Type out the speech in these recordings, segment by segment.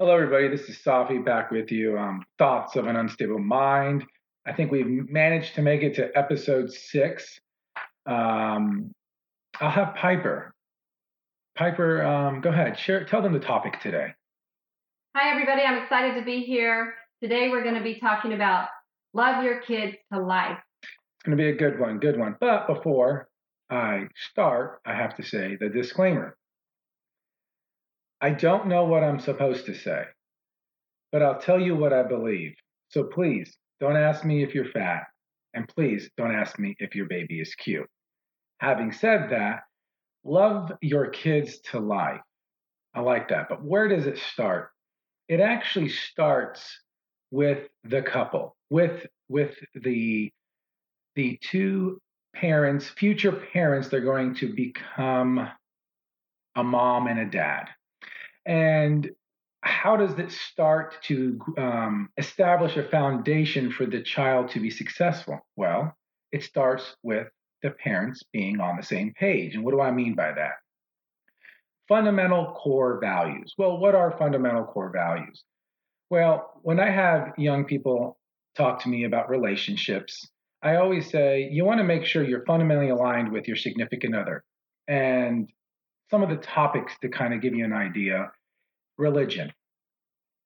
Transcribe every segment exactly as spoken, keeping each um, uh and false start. Hello, everybody. This is Safi back with you. Um, Thoughts of an Unstable Mind. I think we've managed to make it to episode six. Um, I'll have Piper. Piper, um, go ahead. Share. Tell them the topic today. Hi, everybody. I'm excited to be here. Today, we're going to be talking about love your kids to life. It's going to be a good one. Good one. But before I start, I have to say the disclaimer. I don't know what I'm supposed to say, but I'll tell you what I believe. So please don't ask me if you're fat, and please don't ask me if your baby is cute. Having said that, love your kids to life. I like that. But where does it start? It actually starts with the couple, with with the the two parents, future parents. They're going to become a mom and a dad. And how does it start to um, establish a foundation for the child to be successful? Well, it starts with the parents being on the same page. And what do I mean by that? Fundamental core values. Well, what are fundamental core values? Well, when I have young people talk to me about relationships, I always say, you want to make sure you're fundamentally aligned with your significant other. And some of the topics to kind of give you an idea, religion.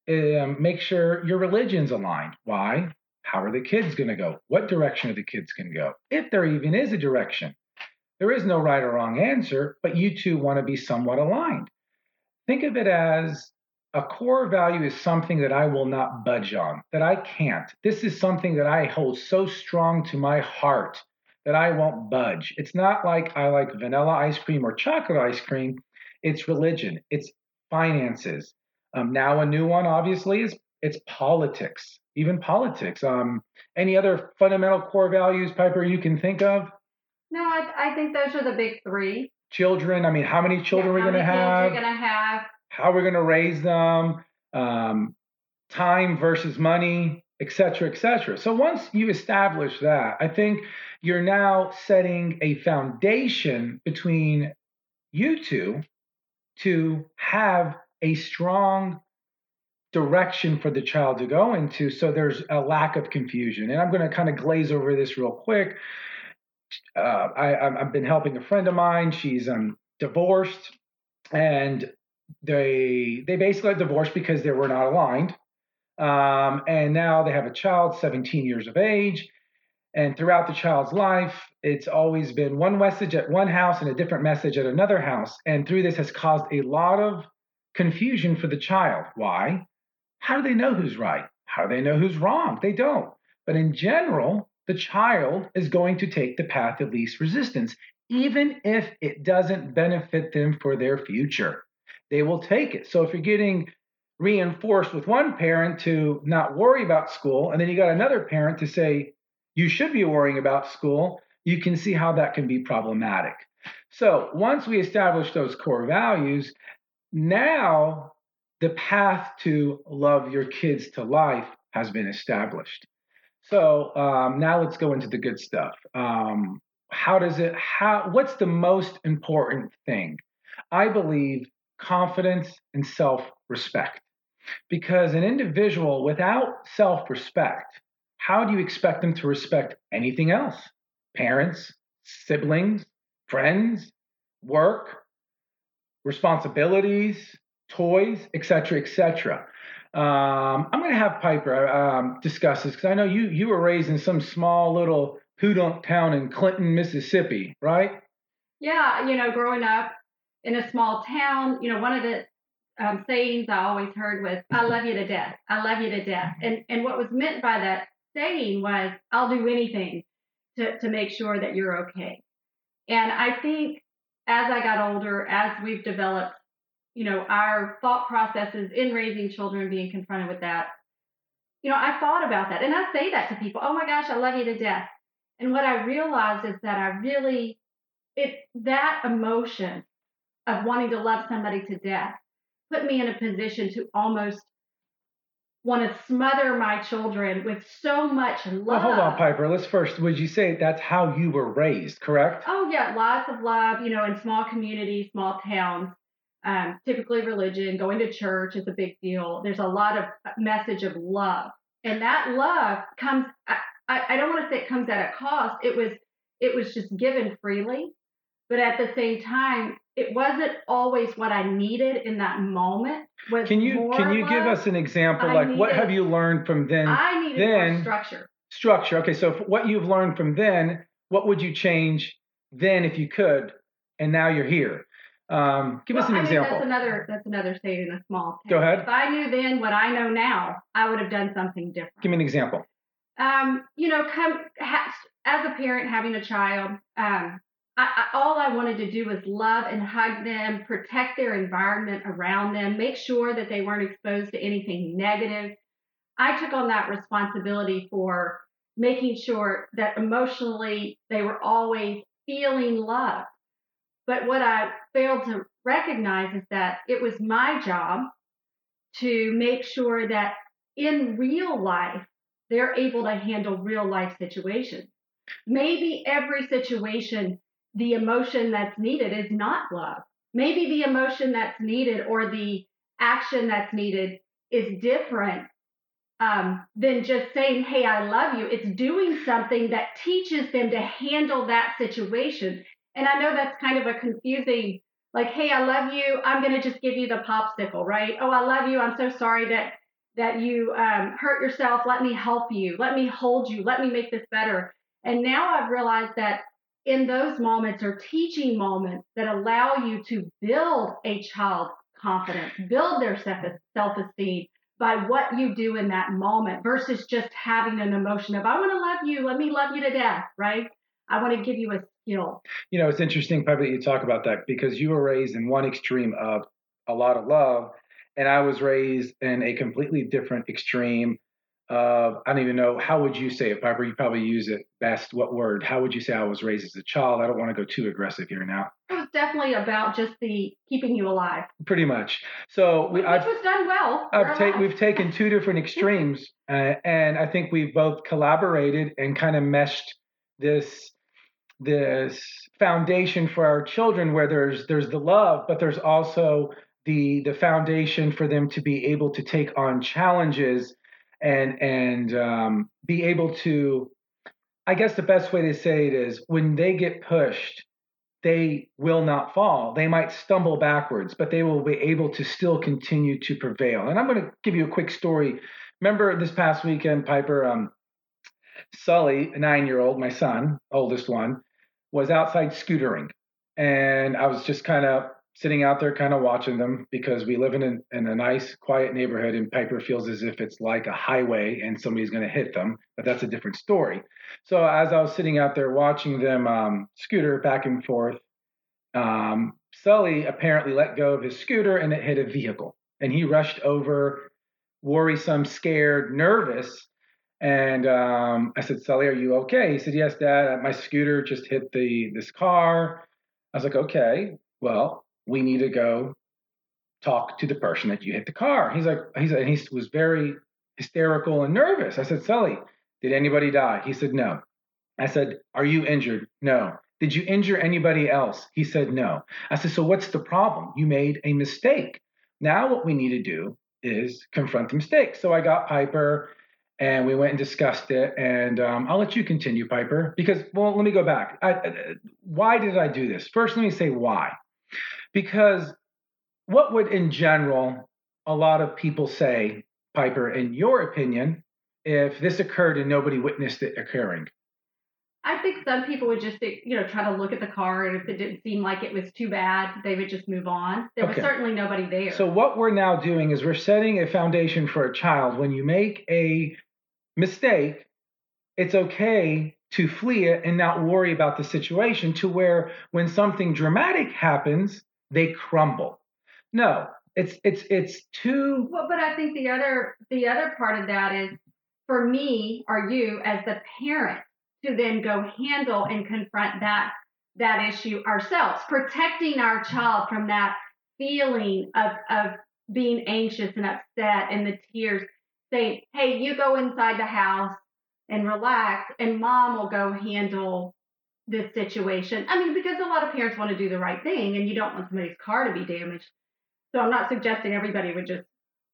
Um, make sure your religion's aligned. Why? How are the kids going to go? What direction are the kids going to go? If there even is a direction. There is no right or wrong answer, but you two want to be somewhat aligned. Think of it as a core value is something that I will not budge on, that I can't. This is something that I hold so strong to my heart that I won't budge. It's not like I like vanilla ice cream or chocolate ice cream. It's religion. It's finances. Um, now a new one, obviously, is it's politics, even politics. Um, any other fundamental core values, Piper, you can think of? No, I, I think those are the big three. Children. I mean, how many children yeah, are we going to have? We're going to have. How we're going to raise them. Um, time versus money. Et cetera, et cetera. So once you establish that, I think you're now setting a foundation between you two to have a strong direction for the child to go into, so there's a lack of confusion. And I'm going to kind of glaze over this real quick. Uh, I, I've been helping a friend of mine. She's um, divorced, and they they basically got divorced because they were not aligned. Um, and now they have a child, seventeen years of age. And throughout the child's life, it's always been one message at one house and a different message at another house. And through this has caused a lot of confusion for the child. Why? How do they know who's right? How do they know who's wrong? They don't. But in general, the child is going to take the path of least resistance, even if it doesn't benefit them for their future. They will take it. So if you're getting reinforced with one parent to not worry about school, and then you got another parent to say, you should be worrying about school, you can see how that can be problematic. So once we establish those core values, now the path to love your kids to life has been established. So um, now let's go into the good stuff. Um, how does it, how, what's the most important thing? I believe confidence and self-respect. Because an individual without self-respect, how do you expect them to respect anything else? Parents, siblings, friends, work, responsibilities, toys, et cetera, et cetera. Um, I'm going to have Piper um, discuss this, because I know you you were raised in some small little whodunit town in Clinton, Mississippi, right? Yeah, you know, growing up in a small town, you know, one of the Um, sayings I always heard was, I love you to death. I love you to death. And and what was meant by that saying was, I'll do anything to, to make sure that you're okay. And I think as I got older, as we've developed, you know, our thought processes in raising children, being confronted with that, you know, I thought about that. And I say that to people, oh my gosh, I love you to death. And what I realized is that I really, it that emotion of wanting to love somebody to death put me in a position to almost want to smother my children with so much love. Well, hold on, Piper. Let's first, would you say that's how you were raised, correct? Oh, yeah. Lots of love, you know, in small communities, small towns. Um, typically religion, going to church is a big deal. There's a lot of message of love. And that love comes, I, I don't want to say it comes at a cost. It was, it was just given freely. But at the same time, it wasn't always what I needed in that moment. Can you can you give us an example? Like, what have you learned from then? I needed more structure. Structure. Okay, so what you've learned from then, what would you change then if you could? And now you're here. Um, give well, us an I example. That's another, that's another state in a small town. Go ahead. If I knew then what I know now, I would have done something different. Give me an example. Um, you know, come ha- as a parent having a child, um, I, I, all I wanted to do was love and hug them, protect their environment around them, make sure that they weren't exposed to anything negative. I took on that responsibility for making sure that emotionally they were always feeling loved. But what I failed to recognize is that it was my job to make sure that in real life, they're able to handle real life situations. Maybe every situation, the emotion that's needed is not love. Maybe the emotion that's needed or the action that's needed is different um, than just saying, hey, I love you. It's doing something that teaches them to handle that situation. And I know that's kind of a confusing, like, hey, I love you. I'm going to just give you the popsicle, right? Oh, I love you. I'm so sorry that that you um, hurt yourself. Let me help you. Let me hold you. Let me make this better. And now I've realized that in those moments or teaching moments that allow you to build a child's confidence, build their self-esteem by what you do in that moment versus just having an emotion of, I want to love you. Let me love you to death, right? I want to give you a skill. You know, it's interesting, Pepe, that you talk about that because you were raised in one extreme of a lot of love, and I was raised in a completely different extreme of, I don't even know, how would you say it, Piper? You probably use it best. What word? How would you say I was raised as a child? I don't want to go too aggressive here now. It was definitely about just the keeping you alive. Pretty much. So we, Which I've, was done well. I've ta- we've taken two different extremes, uh, and I think we've both collaborated and kind of meshed this this foundation for our children where there's there's the love, but there's also the the foundation for them to be able to take on challenges and and um, be able to, I guess the best way to say it is when they get pushed, they will not fall. They might stumble backwards, but they will be able to still continue to prevail. And I'm going to give you a quick story. Remember this past weekend, Piper, um, Sully, a nine-year-old, my son, oldest one, was outside scootering. And I was just kind of sitting out there kind of watching them because we live in a, in a nice, quiet neighborhood, and Piper feels as if it's like a highway and somebody's going to hit them, but that's a different story. So as I was sitting out there watching them um, scooter back and forth, um, Sully apparently let go of his scooter and it hit a vehicle. And he rushed over, worrisome, scared, nervous. And um, I said, Sully, are you okay? He said, yes, Dad, my scooter just hit the this car. I was like, okay, well, we need to go talk to the person that you hit the car. He's like, he's and he was very hysterical and nervous. I said, Sully, did anybody die? He said, no. I said, are you injured? No. Did you injure anybody else? He said, no. I said, so what's the problem? You made a mistake. Now what we need to do is confront the mistake. So I got Piper. And we went and discussed it. And um, I'll let you continue, Piper, because, well, let me go back. I, uh, why did I do this? First, let me say why. Because what would, in general, a lot of people say, Piper, in your opinion, if this occurred and nobody witnessed it occurring? I think some people would just, you know, try to look at the car, and if it didn't seem like it was too bad, they would just move on. There okay. was certainly nobody there. So what we're now doing is we're setting a foundation for a child. When you make a mistake, it's okay to flee it and not worry about the situation to where when something dramatic happens, they crumble. No, it's it's it's too well, but I think the other the other part of that is for me or you as the parent to then go handle and confront that that issue ourselves, protecting our child from that feeling of of being anxious and upset and the tears. Saying, hey, you go inside the house and relax, and mom will go handle this situation. I mean, because a lot of parents want to do the right thing, and you don't want somebody's car to be damaged. So I'm not suggesting everybody would just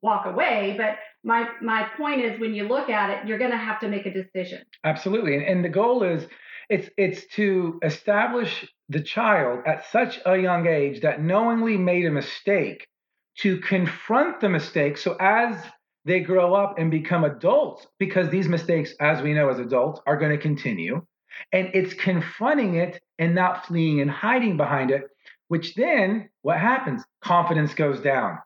walk away, but my my point is, when you look at it, you're going to have to make a decision. Absolutely. And, and the goal is it's it's to establish the child at such a young age that knowingly made a mistake, to confront the mistake. So as they grow up and become adults, because these mistakes, as we know as adults, are going to continue. And it's confronting it and not fleeing and hiding behind it, which then what happens? Confidence goes down.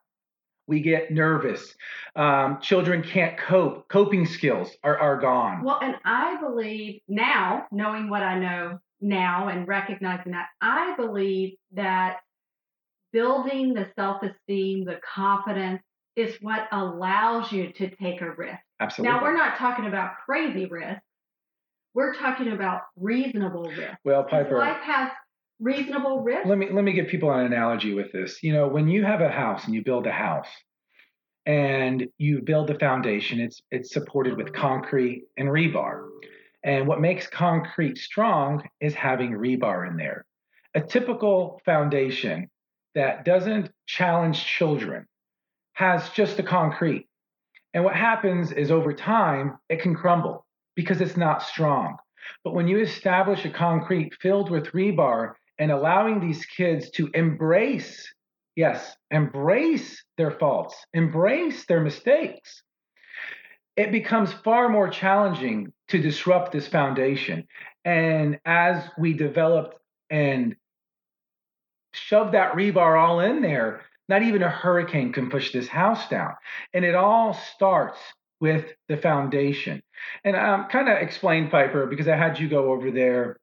We get nervous. Um, children can't cope. Coping skills are, are gone. Well, and I believe now, knowing what I know now and recognizing that, I believe that building the self-esteem, the confidence, is what allows you to take a risk. Absolutely. Now, we're not talking about crazy risk. We're talking about reasonable risk. Well, Piper, life has reasonable risk. Let me let me give people an analogy with this. You know, when you have a house and you build a house and you build the foundation, it's it's supported with concrete and rebar. And what makes concrete strong is having rebar in there. A typical foundation that doesn't challenge children has just the concrete. And what happens is, over time, it can crumble because it's not strong. But when you establish a concrete filled with rebar and allowing these kids to embrace, yes, embrace their faults, embrace their mistakes, it becomes far more challenging to disrupt this foundation. And as we developed and shoved that rebar all in there, not even a hurricane can push this house down. And it all starts with the foundation. And um, kind of explain, Piper, because I had you go over there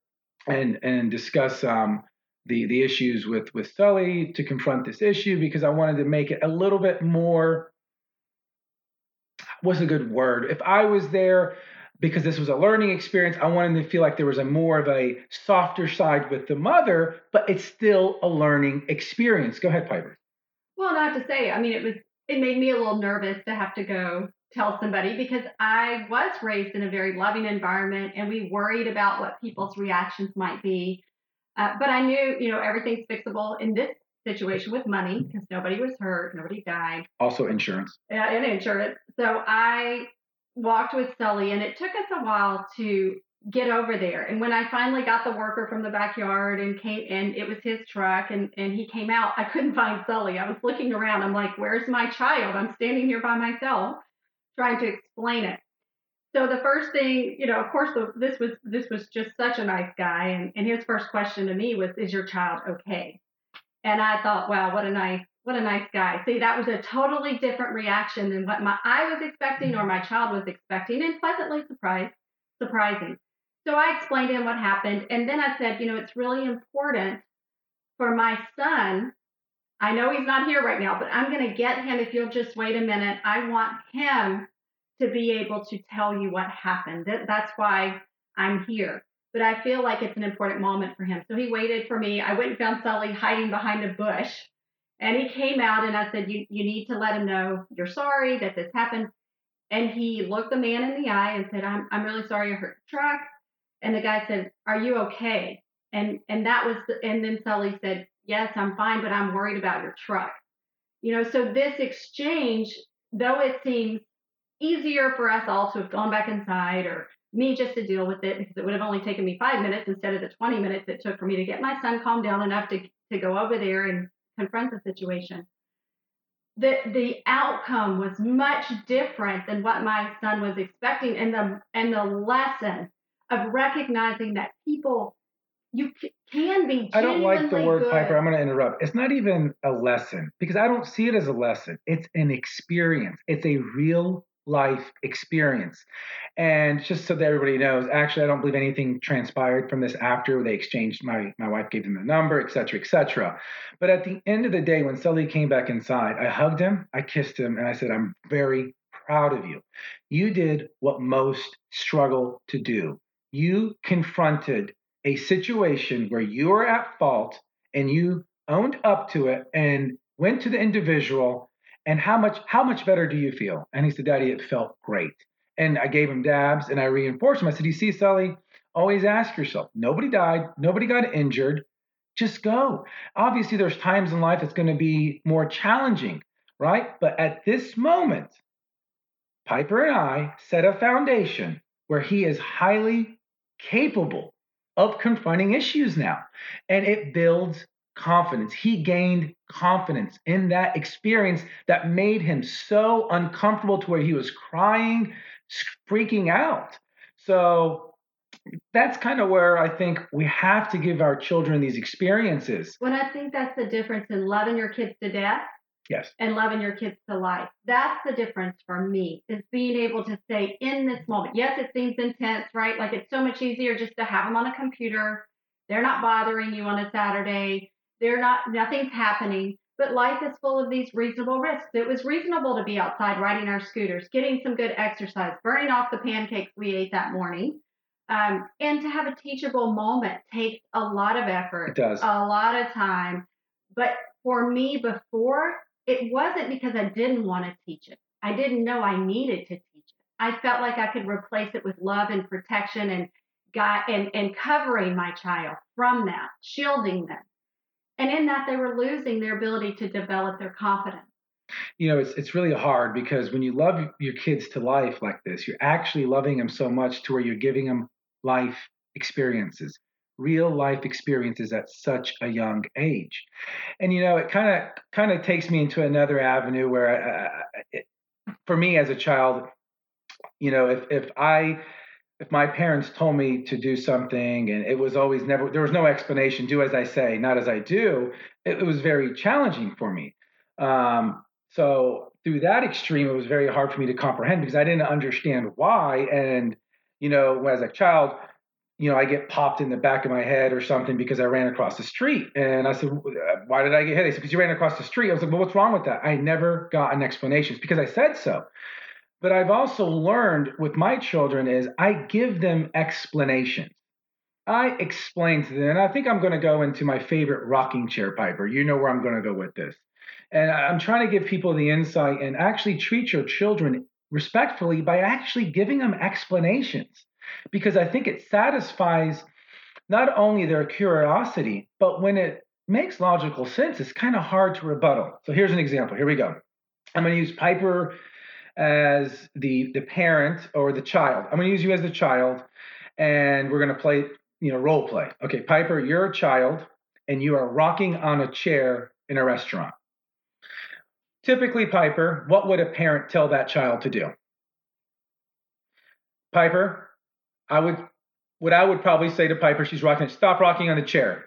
and and discuss um, the the issues with with Sully to confront this issue, because I wanted to make it a little bit more. What's a good word? If I was there, because this was a learning experience, I wanted to feel like there was a more of a softer side with the mother, but it's still a learning experience. Go ahead, Piper. Well, and I have to say, I mean, it was it made me a little nervous to have to go tell somebody, because I was raised in a very loving environment, and we worried about what people's reactions might be. Uh, but I knew, you know, everything's fixable in this situation with money, because nobody was hurt, nobody died. Also insurance. Yeah, and insurance. So I walked with Sully, and it took us a while to get over there. And when I finally got the worker from the backyard and came, and it was his truck, and, and he came out, I couldn't find Sully. I was looking around. I'm like, where's my child? I'm standing here by myself trying to explain it. So the first thing, you know, of course, the, this was this was just such a nice guy. And, and his first question to me was, is your child okay? And I thought, wow, what a nice, what a nice guy. See, that was a totally different reaction than what my I was expecting or my child was expecting, and pleasantly surprised, surprising. So I explained to him what happened. And then I said, you know, it's really important for my son. I know he's not here right now, but I'm going to get him. If you'll just wait a minute, I want him to be able to tell you what happened. That's why I'm here. But I feel like it's an important moment for him. So he waited for me. I went and found Sully hiding behind a bush. And he came out, and I said, you, you need to let him know you're sorry that this happened. And he looked the man in the eye and said, I'm, I'm really sorry I hurt your truck. And the guy said, are you okay? And and that was, the, and then Sully said, yes, I'm fine, but I'm worried about your truck. You know, so this exchange, though it seems easier for us all to have gone back inside, or me just to deal with it, because it would have only taken me five minutes instead of the twenty minutes it took for me to get my son calmed down enough to, to go over there and confront the situation. The, the outcome was much different than what my son was expecting. And the, and the lesson of recognizing that people, you c- can be genuinely good. I don't like the word, good. Piper. I'm going to interrupt. It's not even a lesson, because I don't see it as a lesson. It's an experience. It's a real life experience. And just so that everybody knows, actually, I don't believe anything transpired from this after they exchanged. My, my wife gave them the number, et cetera, et cetera. But at the end of the day, when Sully came back inside, I hugged him, I kissed him, and I said, I'm very proud of you. You did what most struggle to do. You confronted a situation where you were at fault, and you owned up to it and went to the individual. And how much how much better do you feel? And he said, Daddy, it felt great. And I gave him dabs, and I reinforced him. I said, you see, Sully, always ask yourself, nobody died, nobody got injured. Just go. Obviously, there's times in life that's going to be more challenging, right? But at this moment, Piper and I set a foundation where he is highly capable of confronting issues now. And it builds confidence. He gained confidence in that experience that made him so uncomfortable to where he was crying, freaking out. So that's kind of where I think we have to give our children these experiences. Well, I think that's the difference in loving your kids to death. Yes. And loving your kids to life. That's the difference for me, is being able to say in this moment, yes, it seems intense, right? Like it's so much easier just to have them on a computer. They're not bothering you on a Saturday. They're not, nothing's happening. But life is full of these reasonable risks. It was reasonable to be outside riding our scooters, getting some good exercise, burning off the pancakes we ate that morning. Um, and to have a teachable moment takes a lot of effort. It does. A lot of time. But for me before, it wasn't because I didn't want to teach it. I didn't know I needed to teach it. I felt like I could replace it with love and protection and guide and, and covering my child from that, shielding them. And in that, they were losing their ability to develop their confidence. You know, it's it's really hard because when you love your kids to life like this, you're actually loving them so much to where you're giving them life experiences, real life experiences at such a young age. And, you know, it kind of kind of takes me into another avenue where uh, it, for me as a child, you know, if if I if my parents told me to do something and it was always never, there was no explanation, do as I say, not as I do, it, it was very challenging for me. Um, so through that extreme, it was very hard for me to comprehend because I didn't understand why. And, you know, as a child, you know, I get popped in the back of my head or something because I ran across the street. And I said, why did I get hit? They said, because you ran across the street. I was like, well, what's wrong with that? I never got an explanation because I said so. But I've also learned with my children is I give them explanations. I explain to them, and I think I'm going to go into my favorite rocking chair, Piper. You know where I'm going to go with this. And I'm trying to give people the insight and actually treat your children respectfully by actually giving them explanations, because I think it satisfies not only their curiosity, but when it makes logical sense, it's kind of hard to rebuttal. So here's an example. Here we go. I'm going to use Piper as the the parent or the child. I'm going to use you as the child, and we're going to play, you know, role play. Okay, Piper, you're a child, and you are rocking on a chair in a restaurant. Typically, Piper, what would a parent tell that child to do? Piper, I would, what I would probably say to Piper, she's rocking, stop rocking on the chair.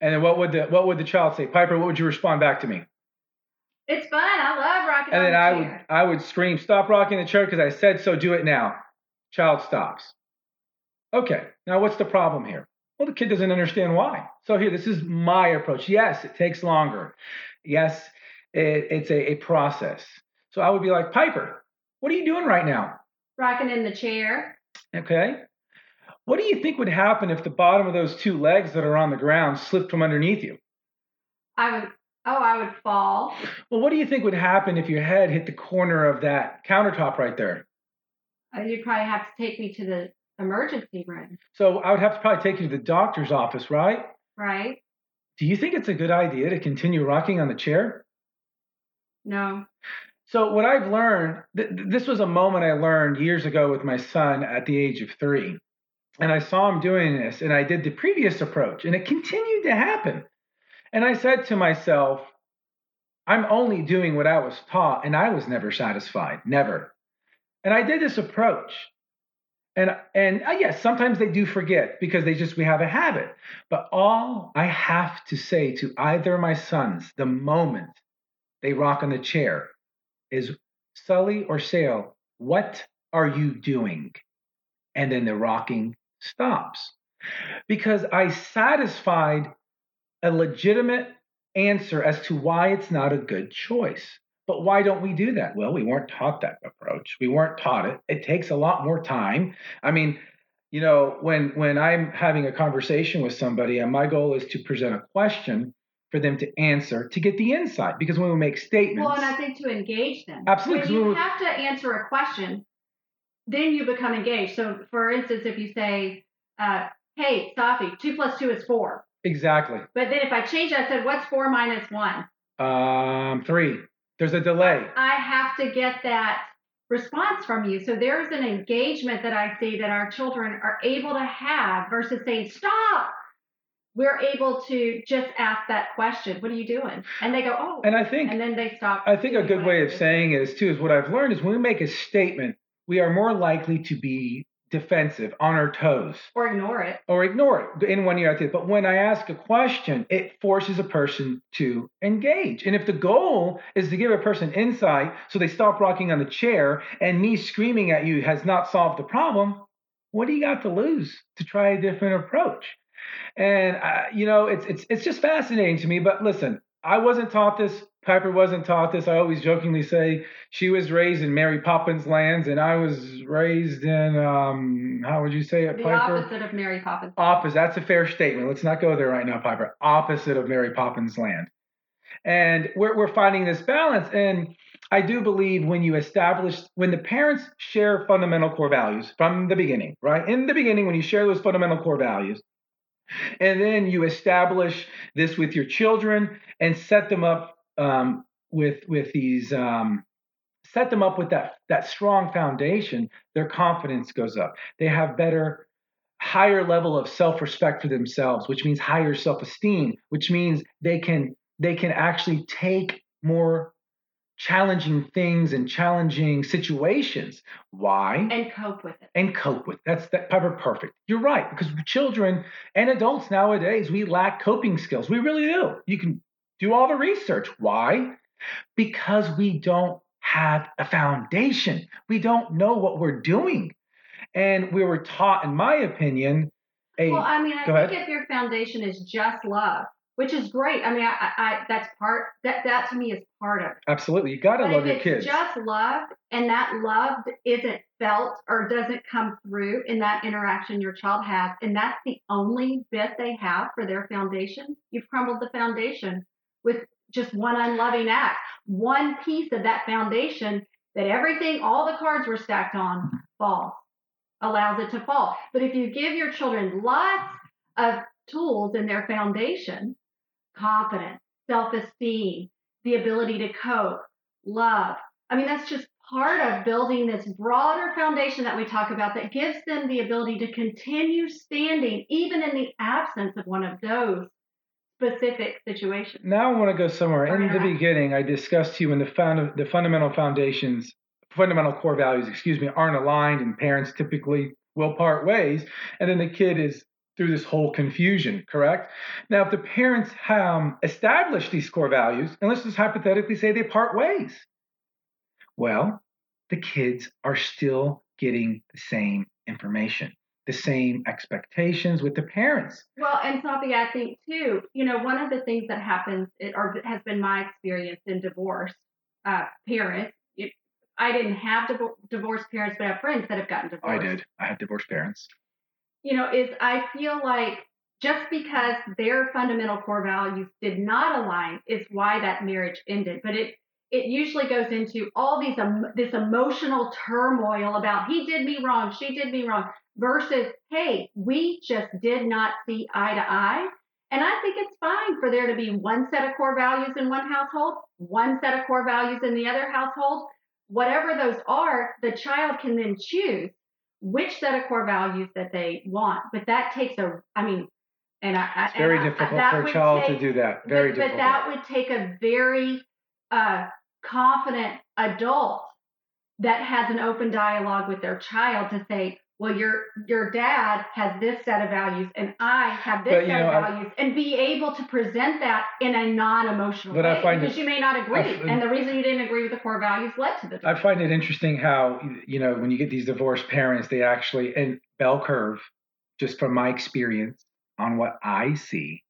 And then what would the what would the child say? Piper, what would you respond back to me? It's fun. I love rocking on the chair. And then I would I would scream, stop rocking the chair because I said so, do it now. Child stops. Okay, now what's the problem here? Well, the kid doesn't understand why. So here, this is my approach. Yes, it takes longer. Yes, it, it's a, a process. So I would be like, Piper, what are you doing right now? Rocking in the chair. Okay. What do you think would happen if the bottom of those two legs that are on the ground slipped from underneath you? I would... Oh, I would fall. Well, what do you think would happen if your head hit the corner of that countertop right there? Uh, you'd probably have to take me to the emergency room. So I would have to probably take you to the doctor's office, right? Right. Do you think it's a good idea to continue rocking on the chair? No. So what I've learned, th- this was a moment I learned years ago with my son at the age of three. And I saw him doing this, and I did the previous approach, and it continued to happen. And I said to myself, I'm only doing what I was taught, and I was never satisfied, never. And I did this approach. And, and uh, yes, sometimes they do forget because they just, we have a habit. But all I have to say to either of my sons the moment they rock on the chair is, Sully or Sale, what are you doing? And then the rocking stops. Because I satisfied a legitimate answer as to why it's not a good choice. But why don't we do that? Well, we weren't taught that approach. We weren't taught it. It takes a lot more time. I mean, you know, when when I'm having a conversation with somebody and my goal is to present a question for them to answer to get the insight, because when we make statements. Well, and I think to engage them. Absolutely. When you have to answer a question, then you become engaged. So for instance, if you say, uh, hey, Safi, two plus two is four. Exactly. But then if I change, I said, what's four minus one? Um, three. There's a delay. I have to get that response from you. So there's an engagement that I see that our children are able to have versus saying, stop. We're able to just ask that question. What are you doing? And they go, oh. And I think, and then they stop. I think a good way of saying it is too, is what I've learned is when we make a statement, we are more likely to be defensive, on our toes. Or ignore it. Or ignore it in one year. I think. But when I ask a question, it forces a person to engage. And if the goal is to give a person insight so they stop rocking on the chair and me screaming at you has not solved the problem, what do you got to lose to try a different approach? And, uh, you know, it's it's it's just fascinating to me. But listen, I wasn't taught this. Piper wasn't taught this. I always jokingly say she was raised in Mary Poppins lands, and I was raised in, um, how would you say it, the Piper? The opposite of Mary Poppins. Opposite. That's a fair statement. Let's not go there right now, Piper. Opposite of Mary Poppins land. And we're we're finding this balance. And I do believe when you establish, when the parents share fundamental core values from the beginning, right? In the beginning, when you share those fundamental core values, and then you establish this with your children and set them up um, with with these um, set them up with that that strong foundation. Their confidence goes up. They have better, higher level of self-respect for themselves, which means higher self-esteem, which means they can they can actually take more challenging things and challenging situations. Why? And cope with it. And cope with it. That's that, Piper, perfect. You're right, because children and adults nowadays, we lack coping skills. We really do. You can do all the research. Why? Because we don't have a foundation. We don't know what we're doing. And we were taught, in my opinion, a... Well, I mean, I think ahead. If your foundation is just love, which is great. I mean, I, I that's part, that, that to me is part of it. Absolutely. You got to love your kids. Just love, and that love isn't felt or doesn't come through in that interaction your child has, and that's the only bit they have for their foundation, you've crumbled the foundation with just one unloving act. One piece of that foundation that everything, all the cards were stacked on, falls, allows it to fall. But if you give your children lots of tools in their foundation, confidence, self-esteem, the ability to cope, love. I mean, that's just part of building this broader foundation that we talk about that gives them the ability to continue standing even in the absence of one of those specific situations. Now I want to go somewhere. All in right. The beginning, I discussed to you when the, found, the fundamental foundations, fundamental core values, excuse me, aren't aligned, and parents typically will part ways, and then the kid is through this whole confusion, correct? Now, if the parents um, establish these core values, and let's just hypothetically say they part ways, well, the kids are still getting the same information, the same expectations with the parents. Well, and Sophie, I think too, you know, one of the things that happens, or has been my experience in divorce uh, parents, it, I didn't have div- divorced parents, but I have friends that have gotten divorced. I did. I had divorced parents. You know, is I feel like just because their fundamental core values did not align is why that marriage ended. But it it usually goes into all these um, this emotional turmoil about he did me wrong, she did me wrong, versus, hey, we just did not see eye to eye. And I think it's fine for there to be one set of core values in one household, one set of core values in the other household. Whatever those are, the child can then choose which set of core values that they want. But that takes a, I mean, and I, it's very and I, difficult I, for a child take, to do that. Very but, difficult. But that would take a very uh, confident adult that has an open dialogue with their child to say, well, your your dad has this set of values, and I have this but, set know, of values, I, and be able to present that in a non-emotional but way, I find because it, you may not agree, I, and the reason you didn't agree with the core values led to the divorce. I find it interesting how, you know, when you get these divorced parents, they actually, and bell curve, just from my experience on what I see,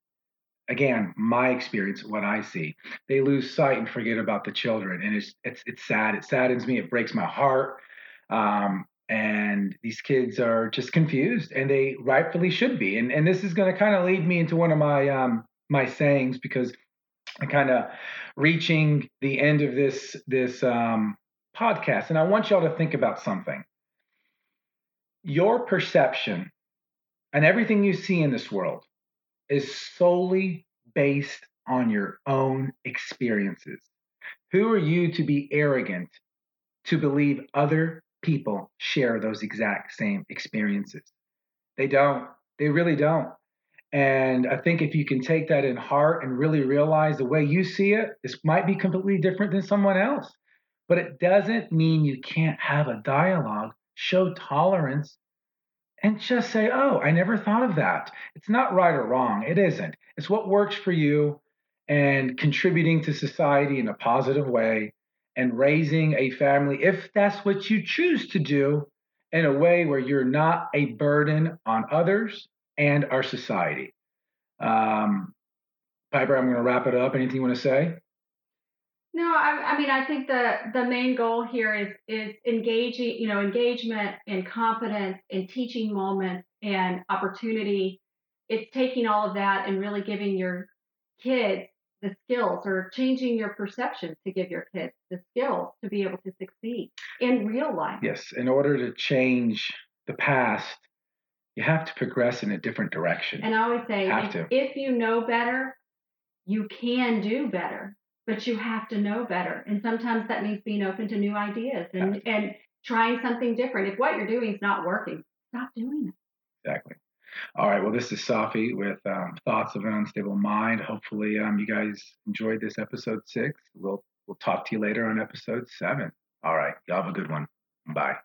again, my experience, what I see, they lose sight and forget about the children, and it's it's it's sad. It saddens me. It breaks my heart. Um, And these kids are just confused, and they rightfully should be. And and this is going to kind of lead me into one of my um, my sayings, because I'm kind of reaching the end of this this um, podcast. And I want y'all to think about something. Your perception and everything you see in this world is solely based on your own experiences. Who are you to be arrogant to believe other people share those exact same experiences? They don't. They really don't. And I think if you can take that in heart and really realize the way you see it, this might be completely different than someone else. But it doesn't mean you can't have a dialogue, show tolerance, and just say, oh, I never thought of that. It's not right or wrong. It isn't. It's what works for you and contributing to society in a positive way and raising a family, if that's what you choose to do, in a way where you're not a burden on others and our society. Um, Piper, I'm going to wrap it up. Anything you want to say? No, I, I mean, I think the, the main goal here is is engaging, you know, engagement and confidence and teaching moments and opportunity. It's taking all of that and really giving your kids the skills, or changing your perception to give your kids the skills to be able to succeed in real life. Yes, in order to change the past, you have to progress in a different direction. And I always say, if, if you know better, you can do better. But you have to know better. And sometimes that means being open to new ideas and, exactly. and trying something different. If what you're doing is not working, stop doing it. Exactly. All right. Well, this is Safi with um, Thoughts of an Unstable Mind. Hopefully um, you guys enjoyed this episode six. We'll, we'll talk to you later on episode seven. All right. Y'all have a good one. Bye.